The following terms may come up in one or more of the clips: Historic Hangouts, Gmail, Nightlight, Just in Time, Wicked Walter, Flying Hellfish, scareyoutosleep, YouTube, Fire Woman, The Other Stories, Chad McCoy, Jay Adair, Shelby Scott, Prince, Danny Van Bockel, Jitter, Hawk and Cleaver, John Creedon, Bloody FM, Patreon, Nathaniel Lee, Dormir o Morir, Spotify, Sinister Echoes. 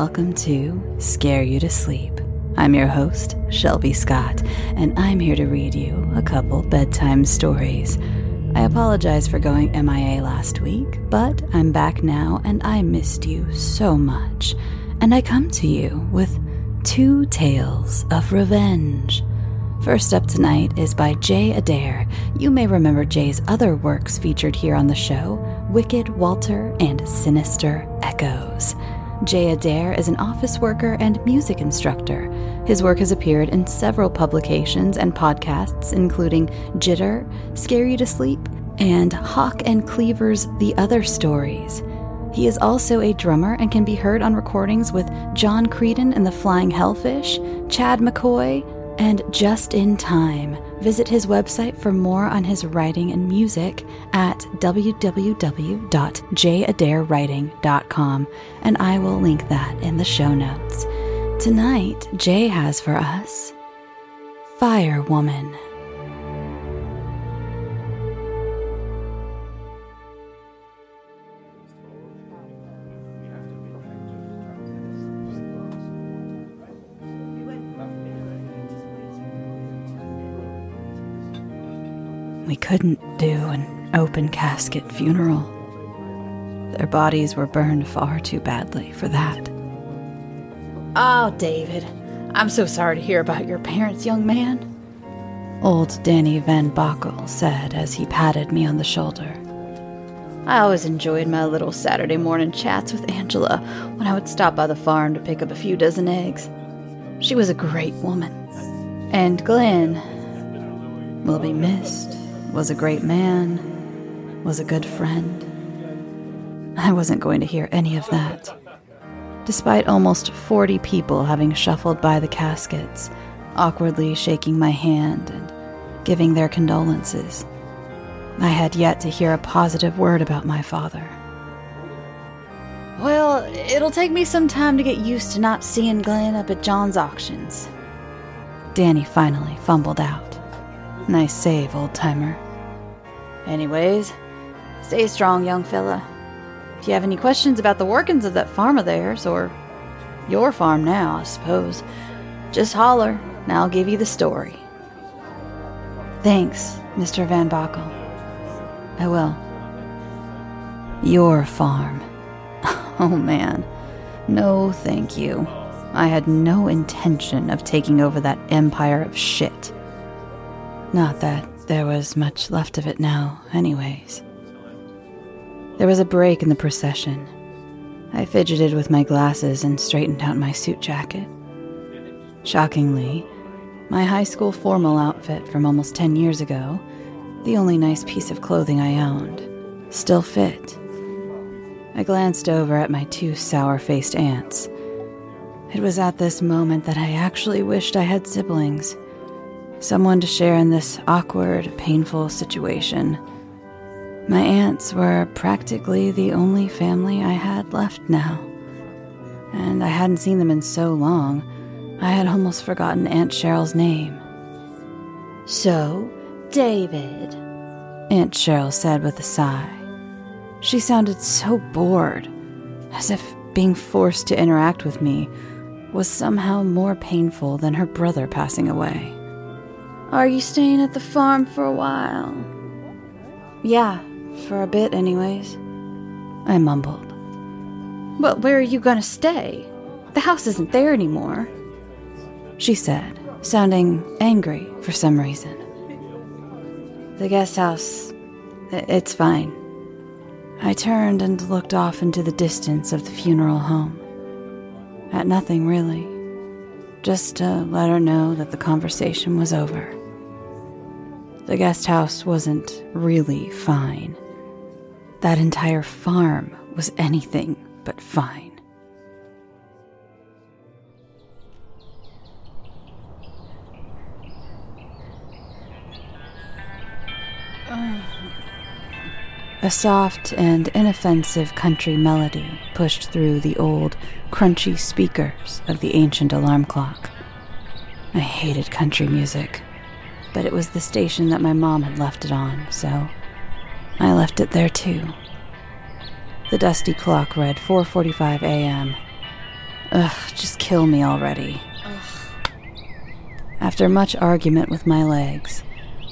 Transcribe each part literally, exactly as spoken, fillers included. welcome to Scare You to Sleep. I'm your host, Shelby Scott, and I'm here to read you a couple bedtime stories. I apologize for going M I A last week, but I'm back now and I missed you so much. And I come to you with two tales of revenge. First up tonight is by Jay Adair. You may remember Jay's other works featured here on the show, Wicked Walter and Sinister Echoes. Jay Adair is an office worker and music instructor. His work has appeared in several publications and podcasts, including Jitter, Scare You to Sleep, and Hawk and Cleaver's The Other Stories. He is also a drummer and can be heard on recordings with John Creedon and the Flying Hellfish, Chad McCoy, and Just in Time. Visit his website for more on his writing and music at w w w dot jay adair writing dot com, and I will link that in the show notes. Tonight, Jay has for us Fire Woman. We couldn't do an open casket funeral. Their bodies were burned far too badly for that. Oh, David, I'm so sorry to hear about your parents, young man, old Danny Van Bockel said as he patted me on the shoulder. I always enjoyed my little Saturday morning chats with Angela when I would stop by the farm to pick up a few dozen eggs. She was a great woman. And Glenn will be missed. Was a great man, was a good friend. I wasn't going to hear any of that. Despite almost forty people having shuffled by the caskets, awkwardly shaking my hand and giving their condolences, I had yet to hear a positive word about my father. Well, it'll take me some time to get used to not seeing Glenn up at John's auctions, Danny finally fumbled out. Nice save, old-timer. Anyways, stay strong, young fella. If you have any questions about the workings of that farm of theirs, or your farm now, I suppose, just holler, and I'll give you the story. Thanks, Mister Van Bockel. I will. Your farm. Oh, man. No, thank you. I had no intention of taking over that empire of shit. Not that there was much left of it now, anyways. There was a break in the procession. I fidgeted with my glasses and straightened out my suit jacket. Shockingly, my high school formal outfit from almost ten years ago, the only nice piece of clothing I owned, still fit. I glanced over at my two sour-faced aunts. It was at this moment that I actually wished I had siblings. Someone to share in this awkward, painful situation. My aunts were practically the only family I had left now. And I hadn't seen them in so long, I had almost forgotten Aunt Cheryl's name. So, David, Aunt Cheryl said with a sigh. She sounded so bored, as if being forced to interact with me was somehow more painful than her brother passing away. Are you staying at the farm for a while? Yeah, for a bit anyways, I mumbled. But where are you going to stay? The house isn't there anymore, she said, sounding angry for some reason. The guest house, it's fine. I turned and looked off into the distance of the funeral home. At nothing really, just to let her know that the conversation was over. The guest house wasn't really fine. That entire farm was anything but fine. Uh. A soft and inoffensive country melody pushed through the old, crunchy speakers of the ancient alarm clock. I hated country music. But it was the station that my mom had left it on, so I left it there too. The dusty clock read four forty-five a m Ugh, just kill me already. Ugh. After much argument with my legs,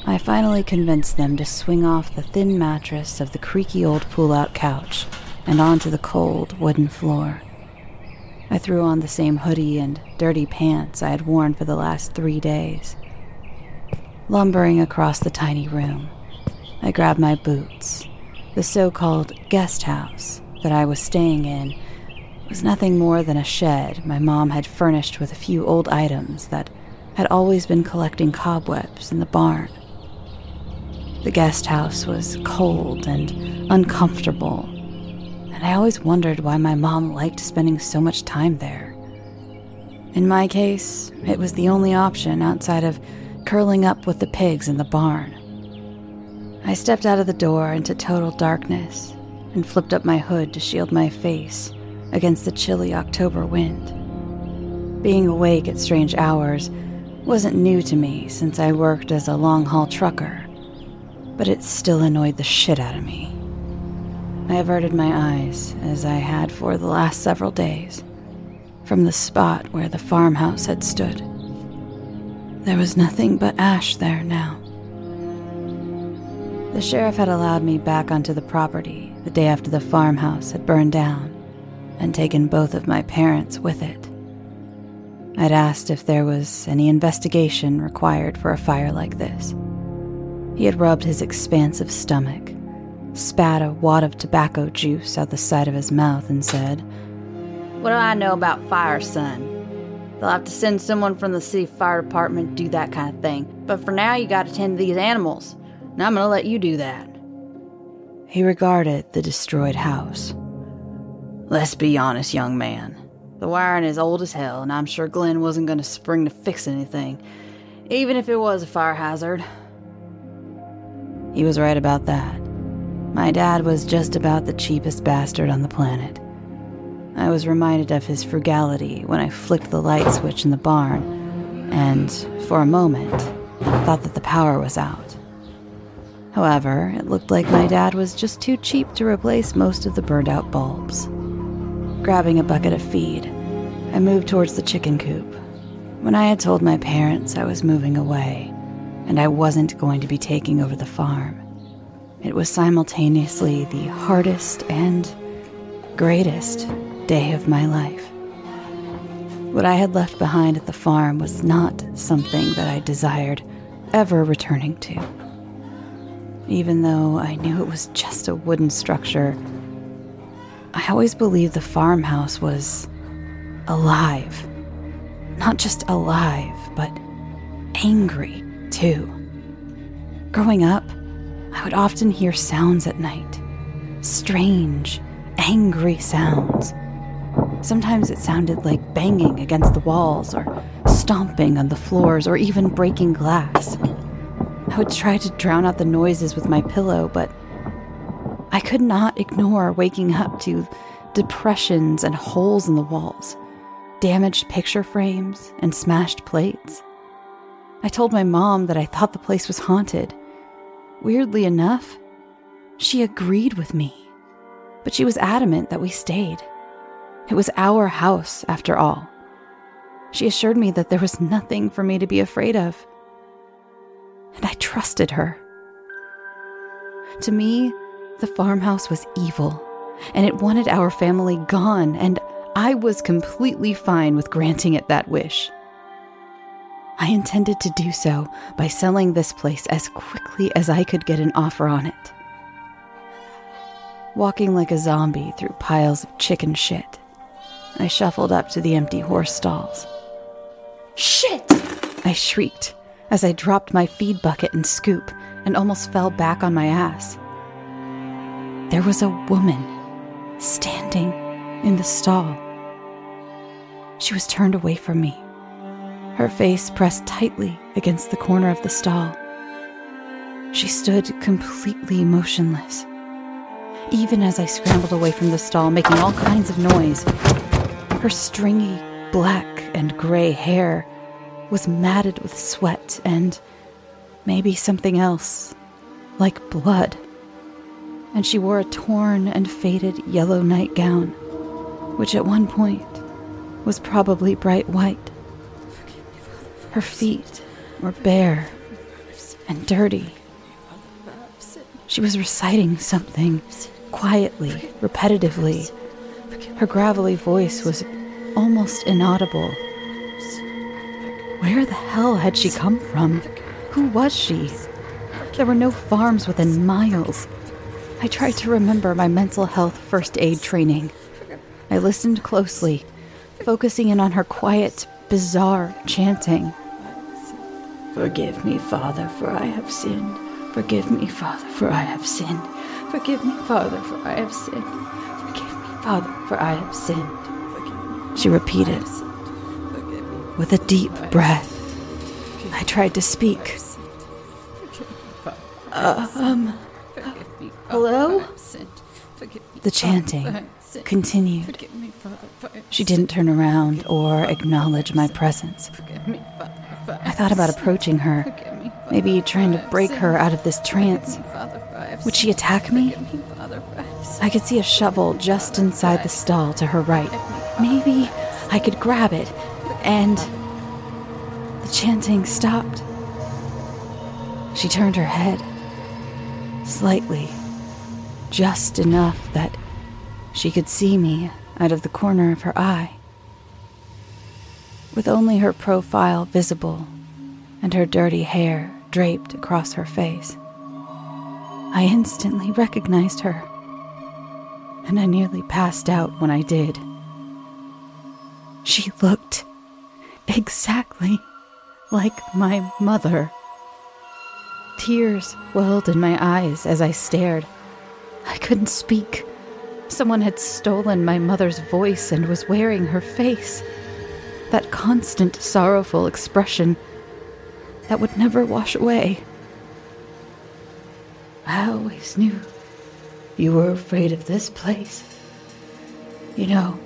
I finally convinced them to swing off the thin mattress of the creaky old pull-out couch and onto the cold wooden floor. I threw on the same hoodie and dirty pants I had worn for the last three days. Lumbering across the tiny room, I grabbed my boots. The so-called guest house that I was staying in was nothing more than a shed my mom had furnished with a few old items that had always been collecting cobwebs in the barn. The guest house was cold and uncomfortable, and I always wondered why my mom liked spending so much time there. In my case, it was the only option outside of curling up with the pigs in the barn. I stepped out of the door into total darkness and flipped up my hood to shield my face against the chilly October wind. Being awake at strange hours wasn't new to me since I worked as a long-haul trucker, but it still annoyed the shit out of me. I averted my eyes, as I had for the last several days, from the spot where the farmhouse had stood. There was nothing but ash there now. The sheriff had allowed me back onto the property the day after the farmhouse had burned down and taken both of my parents with it. I'd asked if there was any investigation required for a fire like this. He had rubbed his expansive stomach, spat a wad of tobacco juice out the side of his mouth and said, "What do I know about fire, son? They'll have to send someone from the city fire department to do that kind of thing. But for now, you gotta tend to these animals, and I'm gonna let you do that." He regarded the destroyed house. "Let's be honest, young man. The wiring is old as hell, and I'm sure Glenn wasn't gonna spring to fix anything, even if it was a fire hazard." He was right about that. My dad was just about the cheapest bastard on the planet. I was reminded of his frugality when I flicked the light switch in the barn and, for a moment, thought that the power was out. However, it looked like my dad was just too cheap to replace most of the burned-out bulbs. Grabbing a bucket of feed, I moved towards the chicken coop. When I had told my parents I was moving away, and I wasn't going to be taking over the farm, it was simultaneously the hardest and greatest day of my life. What I had left behind at the farm was not something that I desired ever returning to. Even though I knew it was just a wooden structure, I always believed the farmhouse was alive. Not just alive, but angry, too. Growing up, I would often hear sounds at night. Strange, angry sounds. Sometimes it sounded like banging against the walls or stomping on the floors or even breaking glass. I would try to drown out the noises with my pillow, but I could not ignore waking up to depressions and holes in the walls, damaged picture frames, and smashed plates. I told my mom that I thought the place was haunted. Weirdly enough, she agreed with me, but she was adamant that we stayed. It was our house, after all. She assured me that there was nothing for me to be afraid of, and I trusted her. To me, the farmhouse was evil, and it wanted our family gone, and I was completely fine with granting it that wish. I intended to do so by selling this place as quickly as I could get an offer on it. Walking like a zombie through piles of chicken shit, I shuffled up to the empty horse stalls. "Shit!" I shrieked as I dropped my feed bucket and scoop and almost fell back on my ass. There was a woman standing in the stall. She was turned away from me, her face pressed tightly against the corner of the stall. She stood completely motionless. Even as I scrambled away from the stall, making all kinds of noise, her stringy black and gray hair was matted with sweat and maybe something else, like blood. And she wore a torn and faded yellow nightgown, which at one point was probably bright white. Her feet were bare and dirty. She was reciting something, quietly, repetitively. Her gravelly voice was almost inaudible. Where the hell had she come from? Who was she? There were no farms within miles. I tried to remember my mental health first aid training. I listened closely, focusing in on her quiet, bizarre chanting. Forgive me, Father, for I have sinned. Forgive me, Father, for I have sinned. Forgive me, Father, for I have sinned. Forgive me, Father, for I have sinned. She repeated, with a deep breath. I tried to speak. Uh, um, hello? The chanting continued. She didn't turn around or acknowledge my presence. I thought about approaching her, maybe trying to break her out of this trance. Would she attack me? I could see a shovel just inside the stall to her right. Maybe I could grab it, and the chanting stopped. She turned her head, slightly, just enough that she could see me out of the corner of her eye. With only her profile visible and her dirty hair draped across her face, I instantly recognized her, and I nearly passed out when I did. She looked exactly like my mother. Tears welled in my eyes as I stared. I couldn't speak. Someone had stolen my mother's voice and was wearing her face. That constant, sorrowful expression that would never wash away. I always knew you were afraid of this place. You know,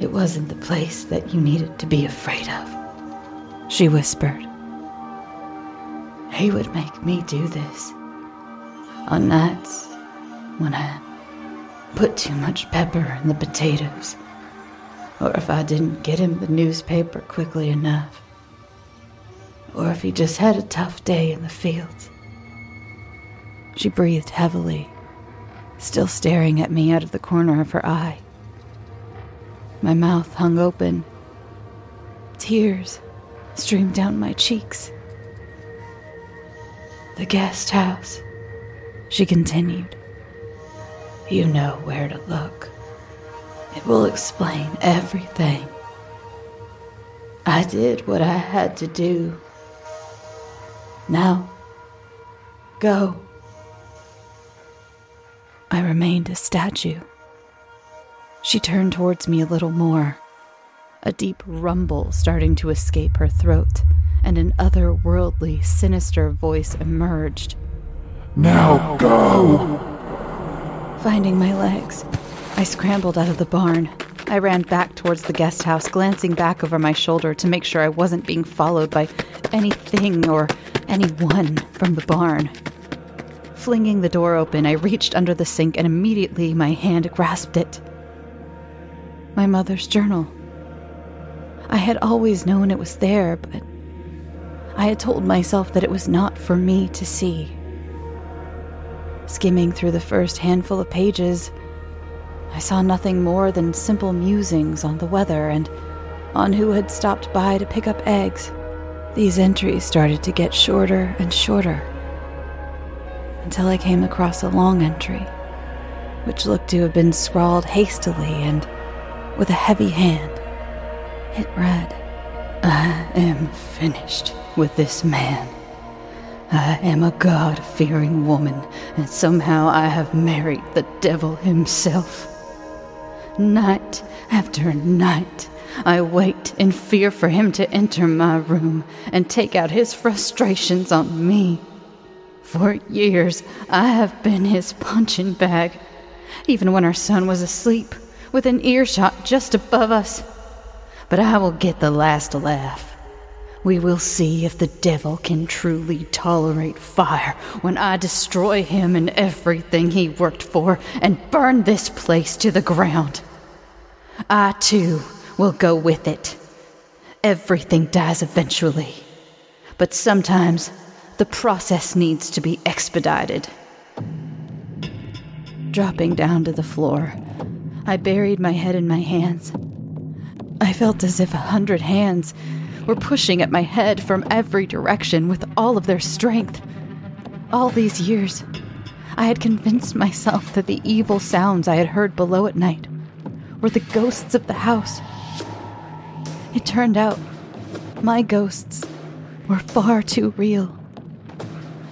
it wasn't the place that you needed to be afraid of, she whispered. He would make me do this on nights when I put too much pepper in the potatoes, or if I didn't get him the newspaper quickly enough, or if he just had a tough day in the fields. She breathed heavily, still staring at me out of the corner of her eye. My mouth hung open. Tears streamed down my cheeks. The guest house, she continued. You know where to look. It will explain everything. I did what I had to do. Now, go. I remained a statue. She turned towards me a little more, a deep rumble starting to escape her throat, and an otherworldly, sinister voice emerged. Now go! Finding my legs, I scrambled out of the barn. I ran back towards the guest house, glancing back over my shoulder to make sure I wasn't being followed by anything or anyone from the barn. Flinging the door open, I reached under the sink and immediately my hand grasped it. My mother's journal. I had always known it was there, but I had told myself that it was not for me to see. Skimming through the first handful of pages, I saw nothing more than simple musings on the weather and on who had stopped by to pick up eggs. These entries started to get shorter and shorter, until I came across a long entry, which looked to have been scrawled hastily and with a heavy hand. It read, I am finished with this man. I am a God-fearing woman, and somehow I have married the devil himself. Night after night, I wait in fear for him to enter my room and take out his frustrations on me. For years, I have been his punching bag, even when our son was asleep, with an earshot just above us. But I will get the last laugh. We will see if the devil can truly tolerate fire when I destroy him and everything he worked for and burn this place to the ground. I, too, will go with it. Everything dies eventually. But sometimes, the process needs to be expedited. Dropping down to the floor, I buried my head in my hands. I felt as if a hundred hands were pushing at my head from every direction with all of their strength. All these years, I had convinced myself that the evil sounds I had heard below at night were the ghosts of the house. It turned out my ghosts were far too real.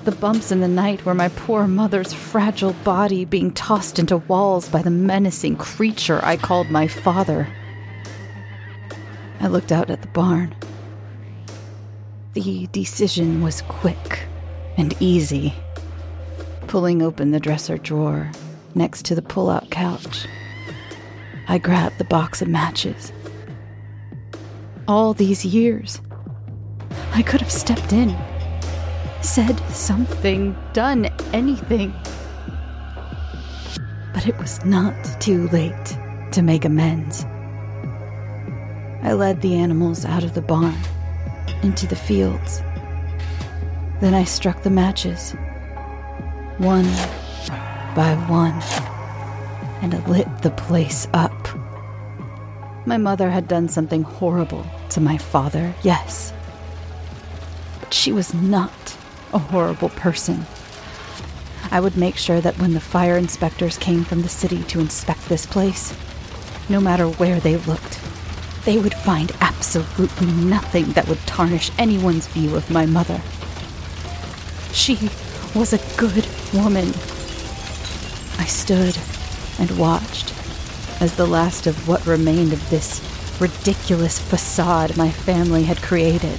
The bumps in the night were my poor mother's fragile body being tossed into walls by the menacing creature I called my father. I looked out at the barn. The decision was quick and easy. Pulling open the dresser drawer next to the pull-out couch, I grabbed the box of matches. All these years, I could have stepped in, said something, done anything. But it was not too late to make amends. I led the animals out of the barn, into the fields. Then I struck the matches, one by one, and lit the place up. My mother had done something horrible to my father, yes. But she was not a horrible person. I would make sure that when the fire inspectors came from the city to inspect this place, no matter where they looked, they would find absolutely nothing that would tarnish anyone's view of my mother. She was a good woman. I stood and watched as the last of what remained of this ridiculous facade my family had created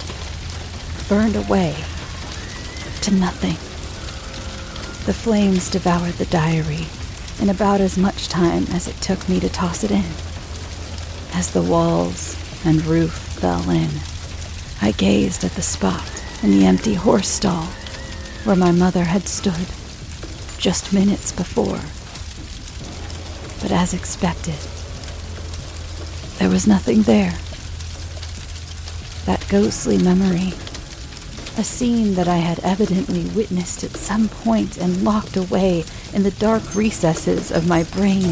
burned away to nothing. The flames devoured the diary in about as much time as it took me to toss it in. As the walls and roof fell in, I gazed at the spot in the empty horse stall where my mother had stood just minutes before. But as expected, there was nothing there. That ghostly memory, a scene that I had evidently witnessed at some point and locked away in the dark recesses of my brain,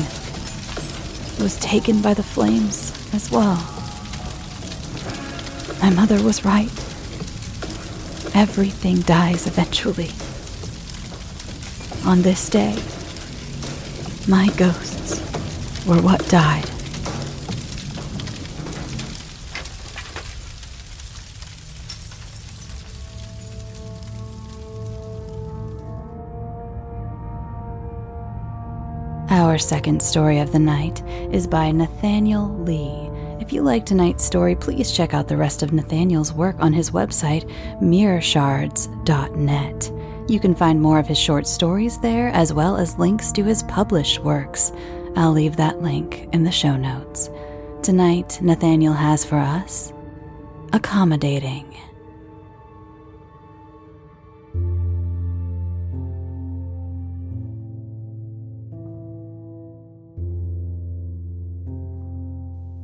was taken by the flames as well. My mother was right. Everything dies eventually. On this day, my ghosts were what died. Our second story of the night is by Nathaniel Lee. If you liked tonight's story, please check out the rest of Nathaniel's work on his website, mirror shards dot net. You can find more of his short stories there, as well as links to his published works. I'll leave that link in the show notes. Tonight, Nathaniel has for us Accommodating.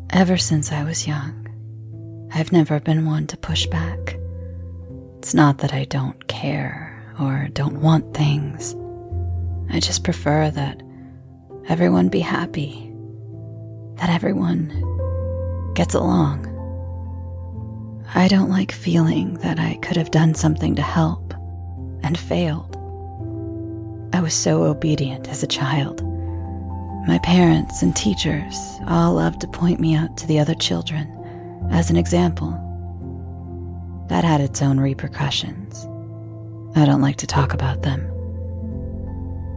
Ever since I was young, I've never been one to push back. It's not that I don't care or don't want things. I just prefer that everyone be happy, that everyone gets along. I don't like feeling that I could have done something to help and failed. I was so obedient as a child. My parents and teachers all loved to point me out to the other children as an example. That had its own repercussions. I don't like to talk about them.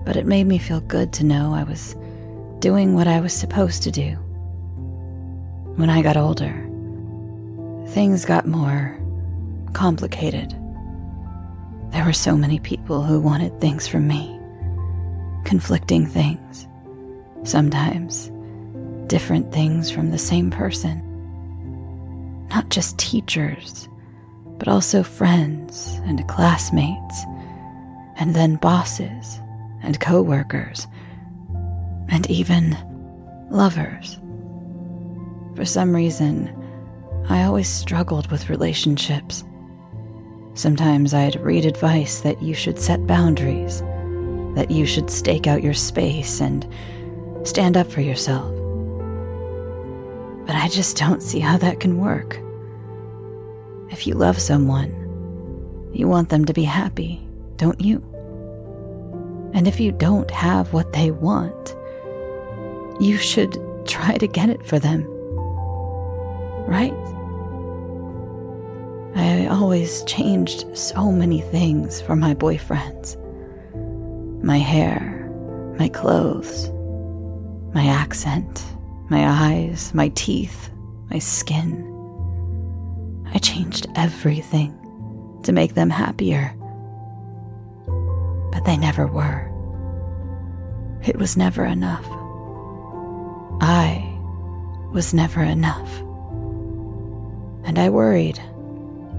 But it made me feel good to know I was doing what I was supposed to do. When I got older, things got more complicated. There were so many people who wanted things from me, conflicting things. Sometimes, different things from the same person. Not just teachers, but also friends and classmates, and then bosses and co-workers, and even lovers. For some reason, I always struggled with relationships. Sometimes I'd read advice that you should set boundaries, that you should stake out your space and stand up for yourself. But I just don't see how that can work. If you love someone, you want them to be happy, don't you? And if you don't have what they want, you should try to get it for them, right? I always changed so many things for my boyfriends. My hair, my clothes, my accent, my eyes, my teeth, my skin. I changed everything to make them happier. But they never were. It was never enough. I was never enough. And I worried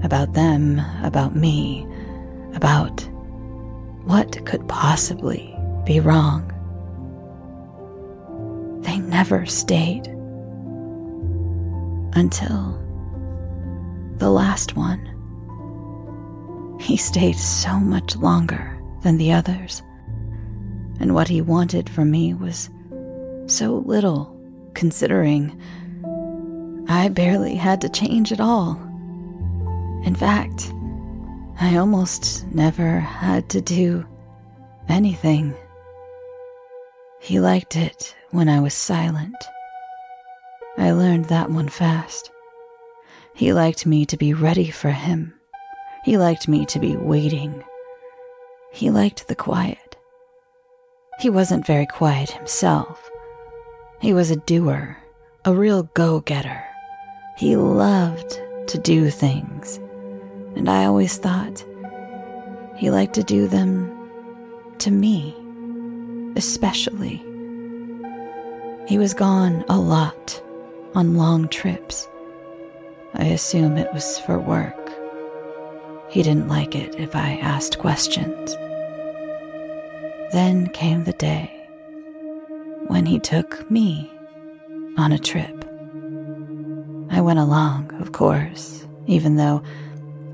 about them, about me, about what could possibly be wrong. They never stayed. Until the last one. He stayed so much longer than the others, and what he wanted from me was so little, considering I barely had to change at all. In fact, I almost never had to do anything. He liked it when I was silent. I learned that one fast. He liked me to be ready for him. He liked me to be waiting. He liked the quiet. He wasn't very quiet himself. He was a doer, a real go-getter. He loved to do things, and I always thought he liked to do them to me, especially. He was gone a lot on long trips. I assume it was for work. He didn't like it if I asked questions. Then came the day when he took me on a trip. I went along, of course, even though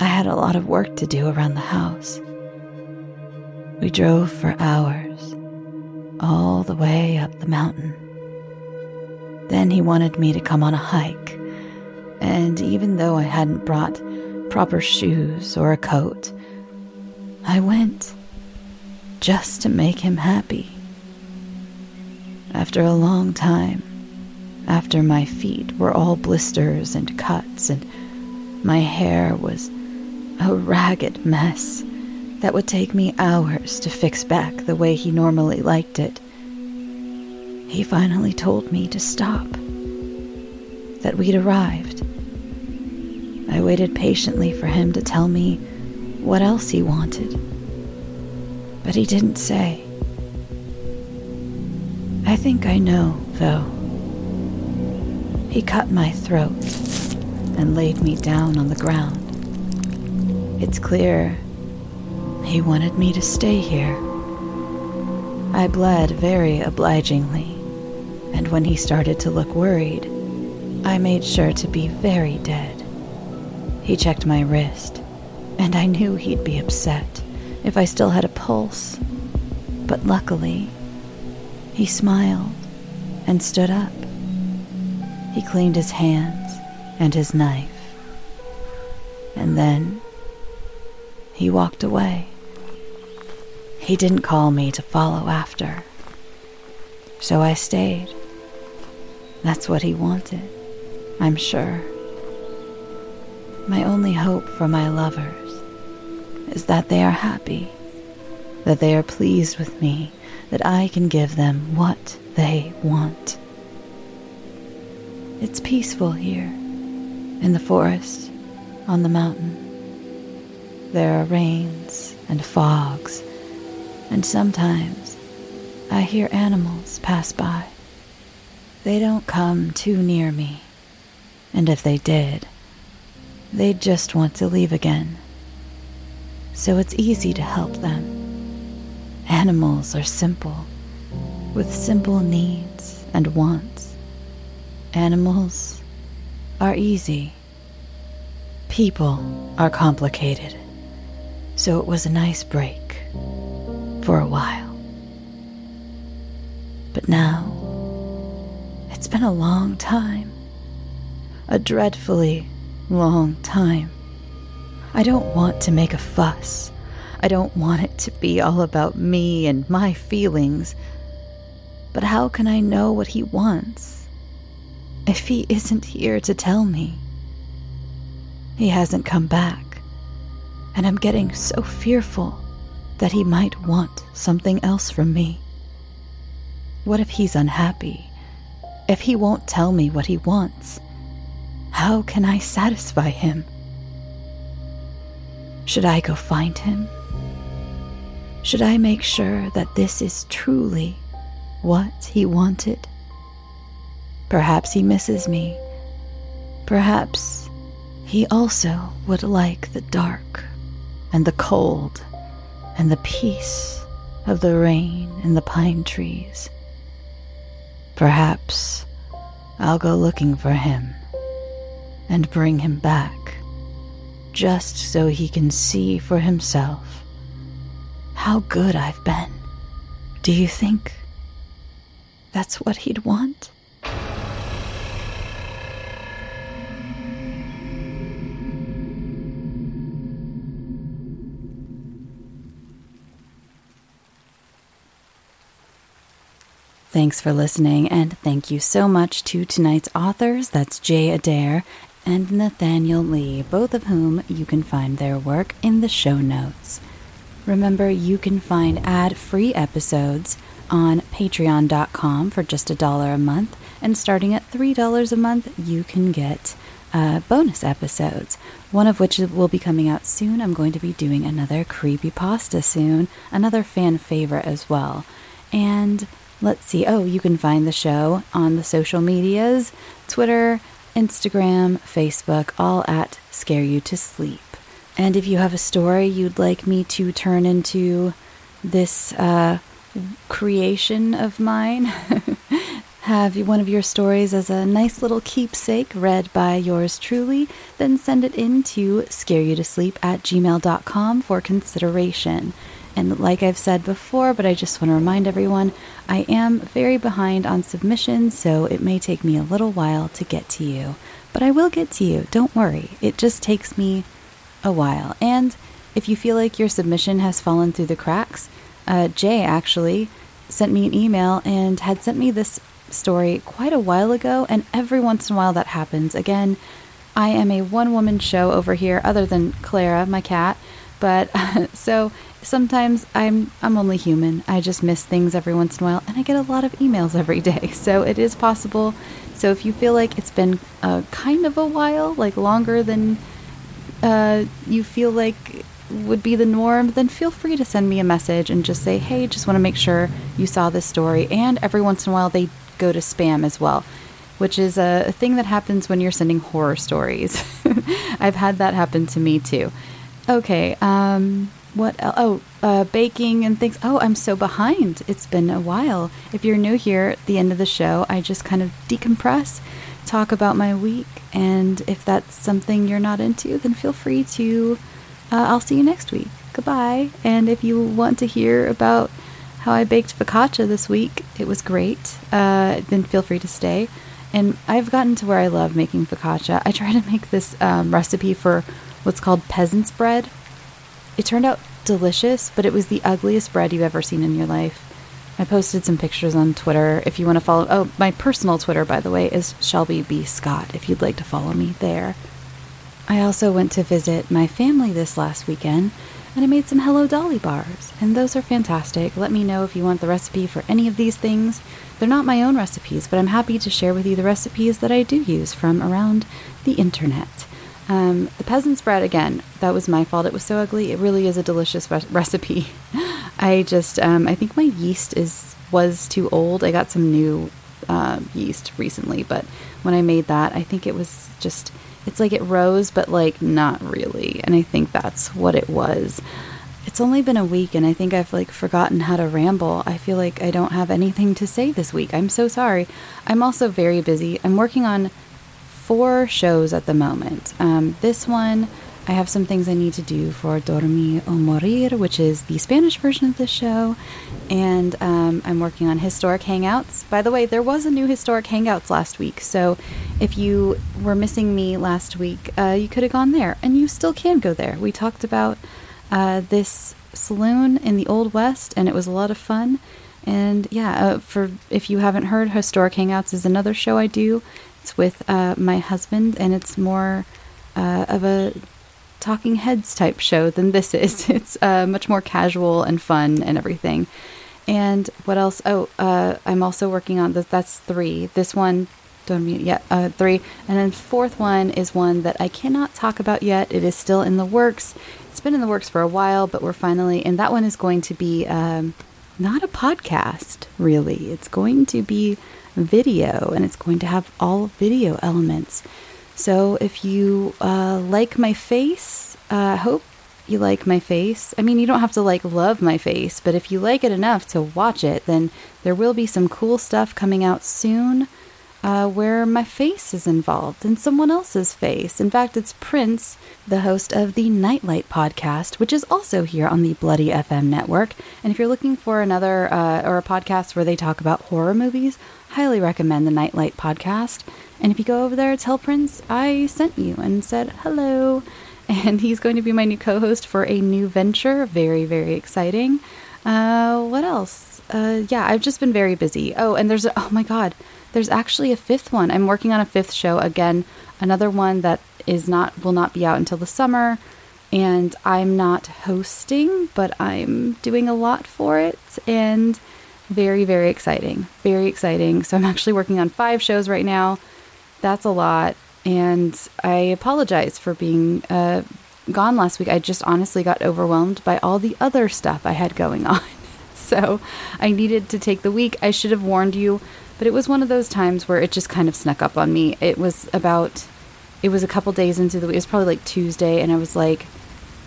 I had a lot of work to do around the house. We drove for hours, all the way up the mountain. Then he wanted me to come on a hike. And even though I hadn't brought proper shoes or a coat, I went just to make him happy. After a long time, after my feet were all blisters and cuts and my hair was a ragged mess that would take me hours to fix back the way he normally liked it, he finally told me to stop, that we'd arrived. I waited patiently for him to tell me what else he wanted, but he didn't say. I think I know, though. He cut my throat and laid me down on the ground. It's clear he wanted me to stay here. I bled very obligingly, and when he started to look worried, I made sure to be very dead. He checked my wrist, and I knew he'd be upset if I still had a pulse. But luckily, he smiled and stood up. He cleaned his hands and his knife, and then he walked away. He didn't call me to follow after, so I stayed. That's what he wanted, I'm sure. My only hope for my lovers is that they are happy, that they are pleased with me, that I can give them what they want. It's peaceful here, in the forest, on the mountain. There are rains and fogs, and sometimes I hear animals pass by. They don't come too near me, and if they did, they'd just want to leave again. So it's easy to help them. Animals are simple, with simple needs and wants. Animals are easy. People are complicated, so it was a nice break for a while. But now, it's been a long time, a dreadfully long time. I don't want to make a fuss. I don't want it to be all about me and my feelings. But how can I know what he wants if he isn't here to tell me? He hasn't come back, and I'm getting so fearful that he might want something else from me. What if he's unhappy? If he won't tell me what he wants, how can I satisfy him? Should I go find him? Should I make sure that this is truly what he wanted? Perhaps he misses me. Perhaps he also would like the dark, and the cold, and the peace of the rain and the pine trees. Perhaps I'll go looking for him, and bring him back, just so he can see for himself how good I've been. Do you think that's what he'd want? Thanks for listening, and thank you so much to tonight's authors, that's Jay Adair and Nathaniel Lee, both of whom you can find their work in the show notes. Remember, you can find ad-free episodes on patreon dot com for just a dollar a month, and starting at three dollars a month, you can get uh, bonus episodes, one of which will be coming out soon. I'm going to be doing another creepypasta soon, another fan favorite as well. And let's see. Oh, you can find the show on the social medias, Twitter, Instagram, Facebook, all at Scare You to Sleep. And if you have a story you'd like me to turn into this uh, creation of mine, have one of your stories as a nice little keepsake read by yours truly, then send it in to scareyoutosleep at gmail dot com for consideration. And like I've said before, but I just want to remind everyone, I am very behind on submissions, so it may take me a little while to get to you. But I will get to you, don't worry. It just takes me a while. And if you feel like your submission has fallen through the cracks, uh, Jay actually sent me an email and had sent me this story quite a while ago, and every once in a while that happens. Again, I am a one-woman show over here, other than Clara, my cat, but so... Sometimes I'm I'm only human. I just miss things every once in a while, and I get a lot of emails every day, so it is possible. So if you feel like it's been a kind of a while, like longer than uh, you feel like would be the norm, then feel free to send me a message and just say, hey, just want to make sure you saw this story. And every once in a while, they go to spam as well, which is a thing that happens when you're sending horror stories. I've had that happen to me too. Okay, um... What else? Oh, uh, baking and things. Oh, I'm so behind. It's been a while. If you're new here, at the end of the show, I just kind of decompress, talk about my week, and if that's something you're not into, then feel free to, uh, I'll see you next week. Goodbye. And if you want to hear about how I baked focaccia this week, it was great, uh, then feel free to stay. And I've gotten to where I love making focaccia. I try to make this um, recipe for what's called peasant's bread. It turned out delicious, but it was the ugliest bread you've ever seen in your life. I posted some pictures on Twitter. If you want to follow... Oh, my personal Twitter, by the way, is Shelby B. Scott, if you'd like to follow me there. I also went to visit my family this last weekend, and I made some Hello Dolly bars, and those are fantastic. Let me know if you want the recipe for any of these things. They're not my own recipes, but I'm happy to share with you the recipes that I do use from around the internet. Um, the peasant's bread, again, that was my fault. It was so ugly. It really is a delicious re- recipe. I just, um, I think my yeast is was too old. I got some new uh, yeast recently, but when I made that, I think it was just, it's like it rose, but like not really. And I think that's what it was. It's only been a week, and I think I've like forgotten how to ramble. I feel like I don't have anything to say this week. I'm so sorry. I'm also very busy. I'm working on four shows at the moment. Um, this one, I have some things I need to do for Dormir o Morir, which is the Spanish version of the show. And um, I'm working on Historic Hangouts. By the way, there was a new Historic Hangouts last week. So if you were missing me last week, uh, you could have gone there. And you still can go there. We talked about uh, this saloon in the Old West, and it was a lot of fun. And yeah, uh, for if you haven't heard, Historic Hangouts is another show I do. It's with uh, my husband, and it's more uh, of a talking heads type show than this is. It's uh, much more casual and fun and everything. And what else? Oh, uh, I'm also working on this. That's three. This one, don't mute yet. Uh, three. And then fourth one is one that I cannot talk about yet. It is still in the works. It's been in the works for a while, but we're finally, and that one is going to be um, not a podcast, really. It's going to be video, and it's going to have all video elements. So if you uh, like my face, I uh, hope you like my face. I mean, you don't have to like love my face, but if you like it enough to watch it, then there will be some cool stuff coming out soon uh, where my face is involved and someone else's face. In fact, it's Prince, the host of the Nightlight podcast, which is also here on the Bloody F M network. And if you're looking for another uh, or a podcast where they talk about horror movies, highly recommend the Nightlight podcast. And if you go over there, tell Prince I sent you and said hello. And he's going to be my new co-host for a new venture. Very, very exciting. Uh, what else? Uh, yeah, I've just been very busy. Oh, and there's, a, oh my God, there's actually a fifth one. I'm working on a fifth show. Again, another one that is not, will not be out until the summer. And I'm not hosting, but I'm doing a lot for it. And very, very exciting. Very exciting. So I'm actually working on five shows right now. That's a lot, and I apologize for being uh, gone last week. I just honestly got overwhelmed by all the other stuff I had going on, so I needed to take the week. I should have warned you, but it was one of those times where it just kind of snuck up on me. It was about, it was a couple days into the week. It was probably like Tuesday, and I was like,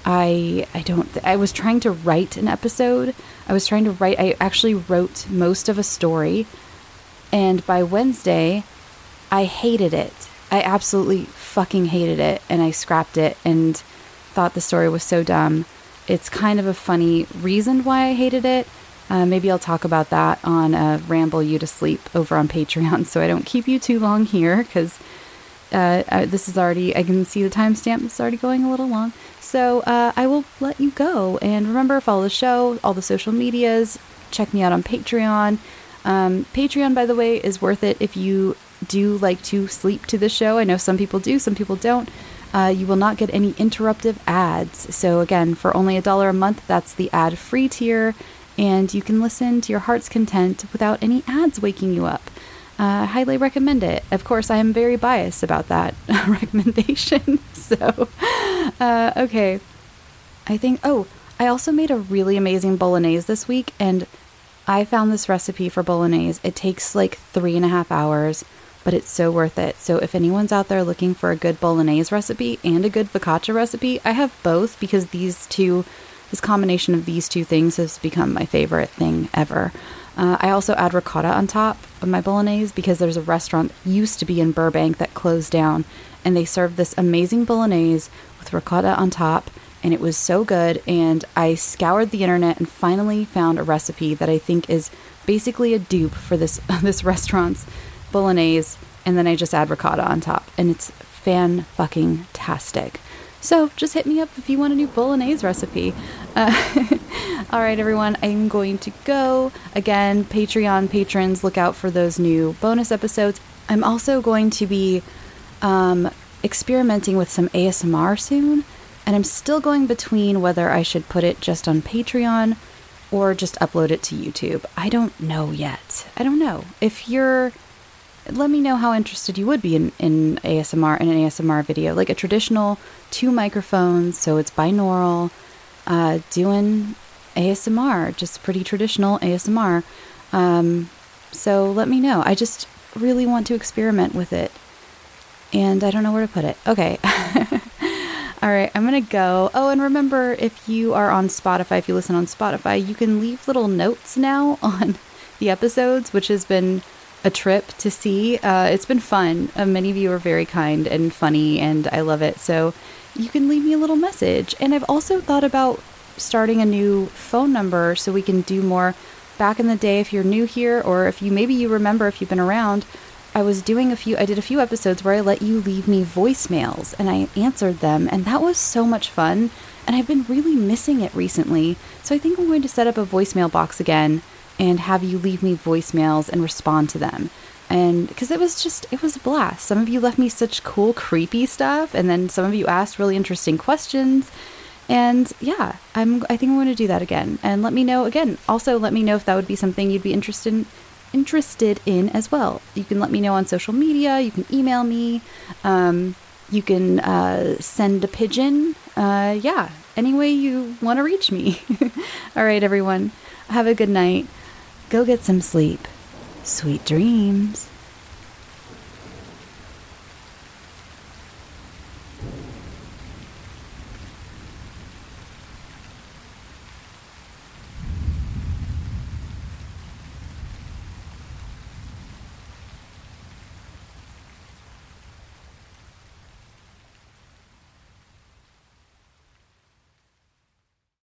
I I don't, th- I was trying to write an episode. I was trying to write, I actually wrote most of a story, and by Wednesday, I hated it. I absolutely fucking hated it, and I scrapped it and thought the story was so dumb. It's kind of a funny reason why I hated it. Uh, maybe I'll talk about that on uh, Ramble You to Sleep over on Patreon, so I don't keep you too long here, because uh, I, this is already, I can see the timestamp. It's already going a little long. So uh, I will let you go. And remember, follow the show, all the social medias. Check me out on Patreon. Um, Patreon, by the way, is worth it if you do like to sleep to the show. I know some people do, some people don't. Uh, you will not get any interruptive ads. So again, for only a dollar a month, that's the ad-free tier, and you can listen to your heart's content without any ads waking you up. Uh, I highly recommend it. Of course, I am very biased about that recommendation. So, uh, okay. I think, oh, I also made a really amazing bolognese this week, and I found this recipe for bolognese. It takes like three and a half hours. But it's so worth it. So if anyone's out there looking for a good bolognese recipe and a good focaccia recipe, I have both, because these two, this combination of these two things has become my favorite thing ever. Uh, I also add ricotta on top of my bolognese, because there's a restaurant that used to be in Burbank that closed down, and they served this amazing bolognese with ricotta on top, and it was so good. And I scoured the internet and finally found a recipe that I think is basically a dupe for this this restaurant's bolognese, and then I just add ricotta on top, and it's fan-fucking-tastic. So just hit me up if you want a new bolognese recipe. Uh, all right, everyone, I'm going to go. Again, Patreon patrons, look out for those new bonus episodes. I'm also going to be um, experimenting with some A S M R soon, and I'm still going between whether I should put it just on Patreon or just upload it to YouTube. I don't know yet. I don't know. If you're... Let me know how interested you would be in, in A S M R, in an A S M R video, like a traditional two microphones, so it's binaural, uh, doing A S M R, just pretty traditional A S M R. Um, so let me know. I just really want to experiment with it, and I don't know where to put it. Okay. All right, I'm going to go. Oh, and remember, if you are on Spotify, if you listen on Spotify, you can leave little notes now on the episodes, which has been a trip to see. Uh, it's been fun. Uh, many of you are very kind and funny, and I love it. So you can leave me a little message. And I've also thought about starting a new phone number so we can do more. Back in the day, if you're new here, or if you maybe you remember if you've been around, I was doing a few, I did a few episodes where I let you leave me voicemails and I answered them, and that was so much fun. And I've been really missing it recently. So I think I'm going to set up a voicemail box again and have you leave me voicemails and respond to them. And because it was just, it was a blast. Some of you left me such cool, creepy stuff. And then some of you asked really interesting questions. And yeah, I'm, I think I'm going to do that again. And let me know again. Also, let me know if that would be something you'd be interested in, interested in as well. You can let me know on social media. You can email me. Um, you can uh, send a pigeon. Uh, yeah, any way you want to reach me. All right, everyone. Have a good night. Go get some sleep. Sweet dreams.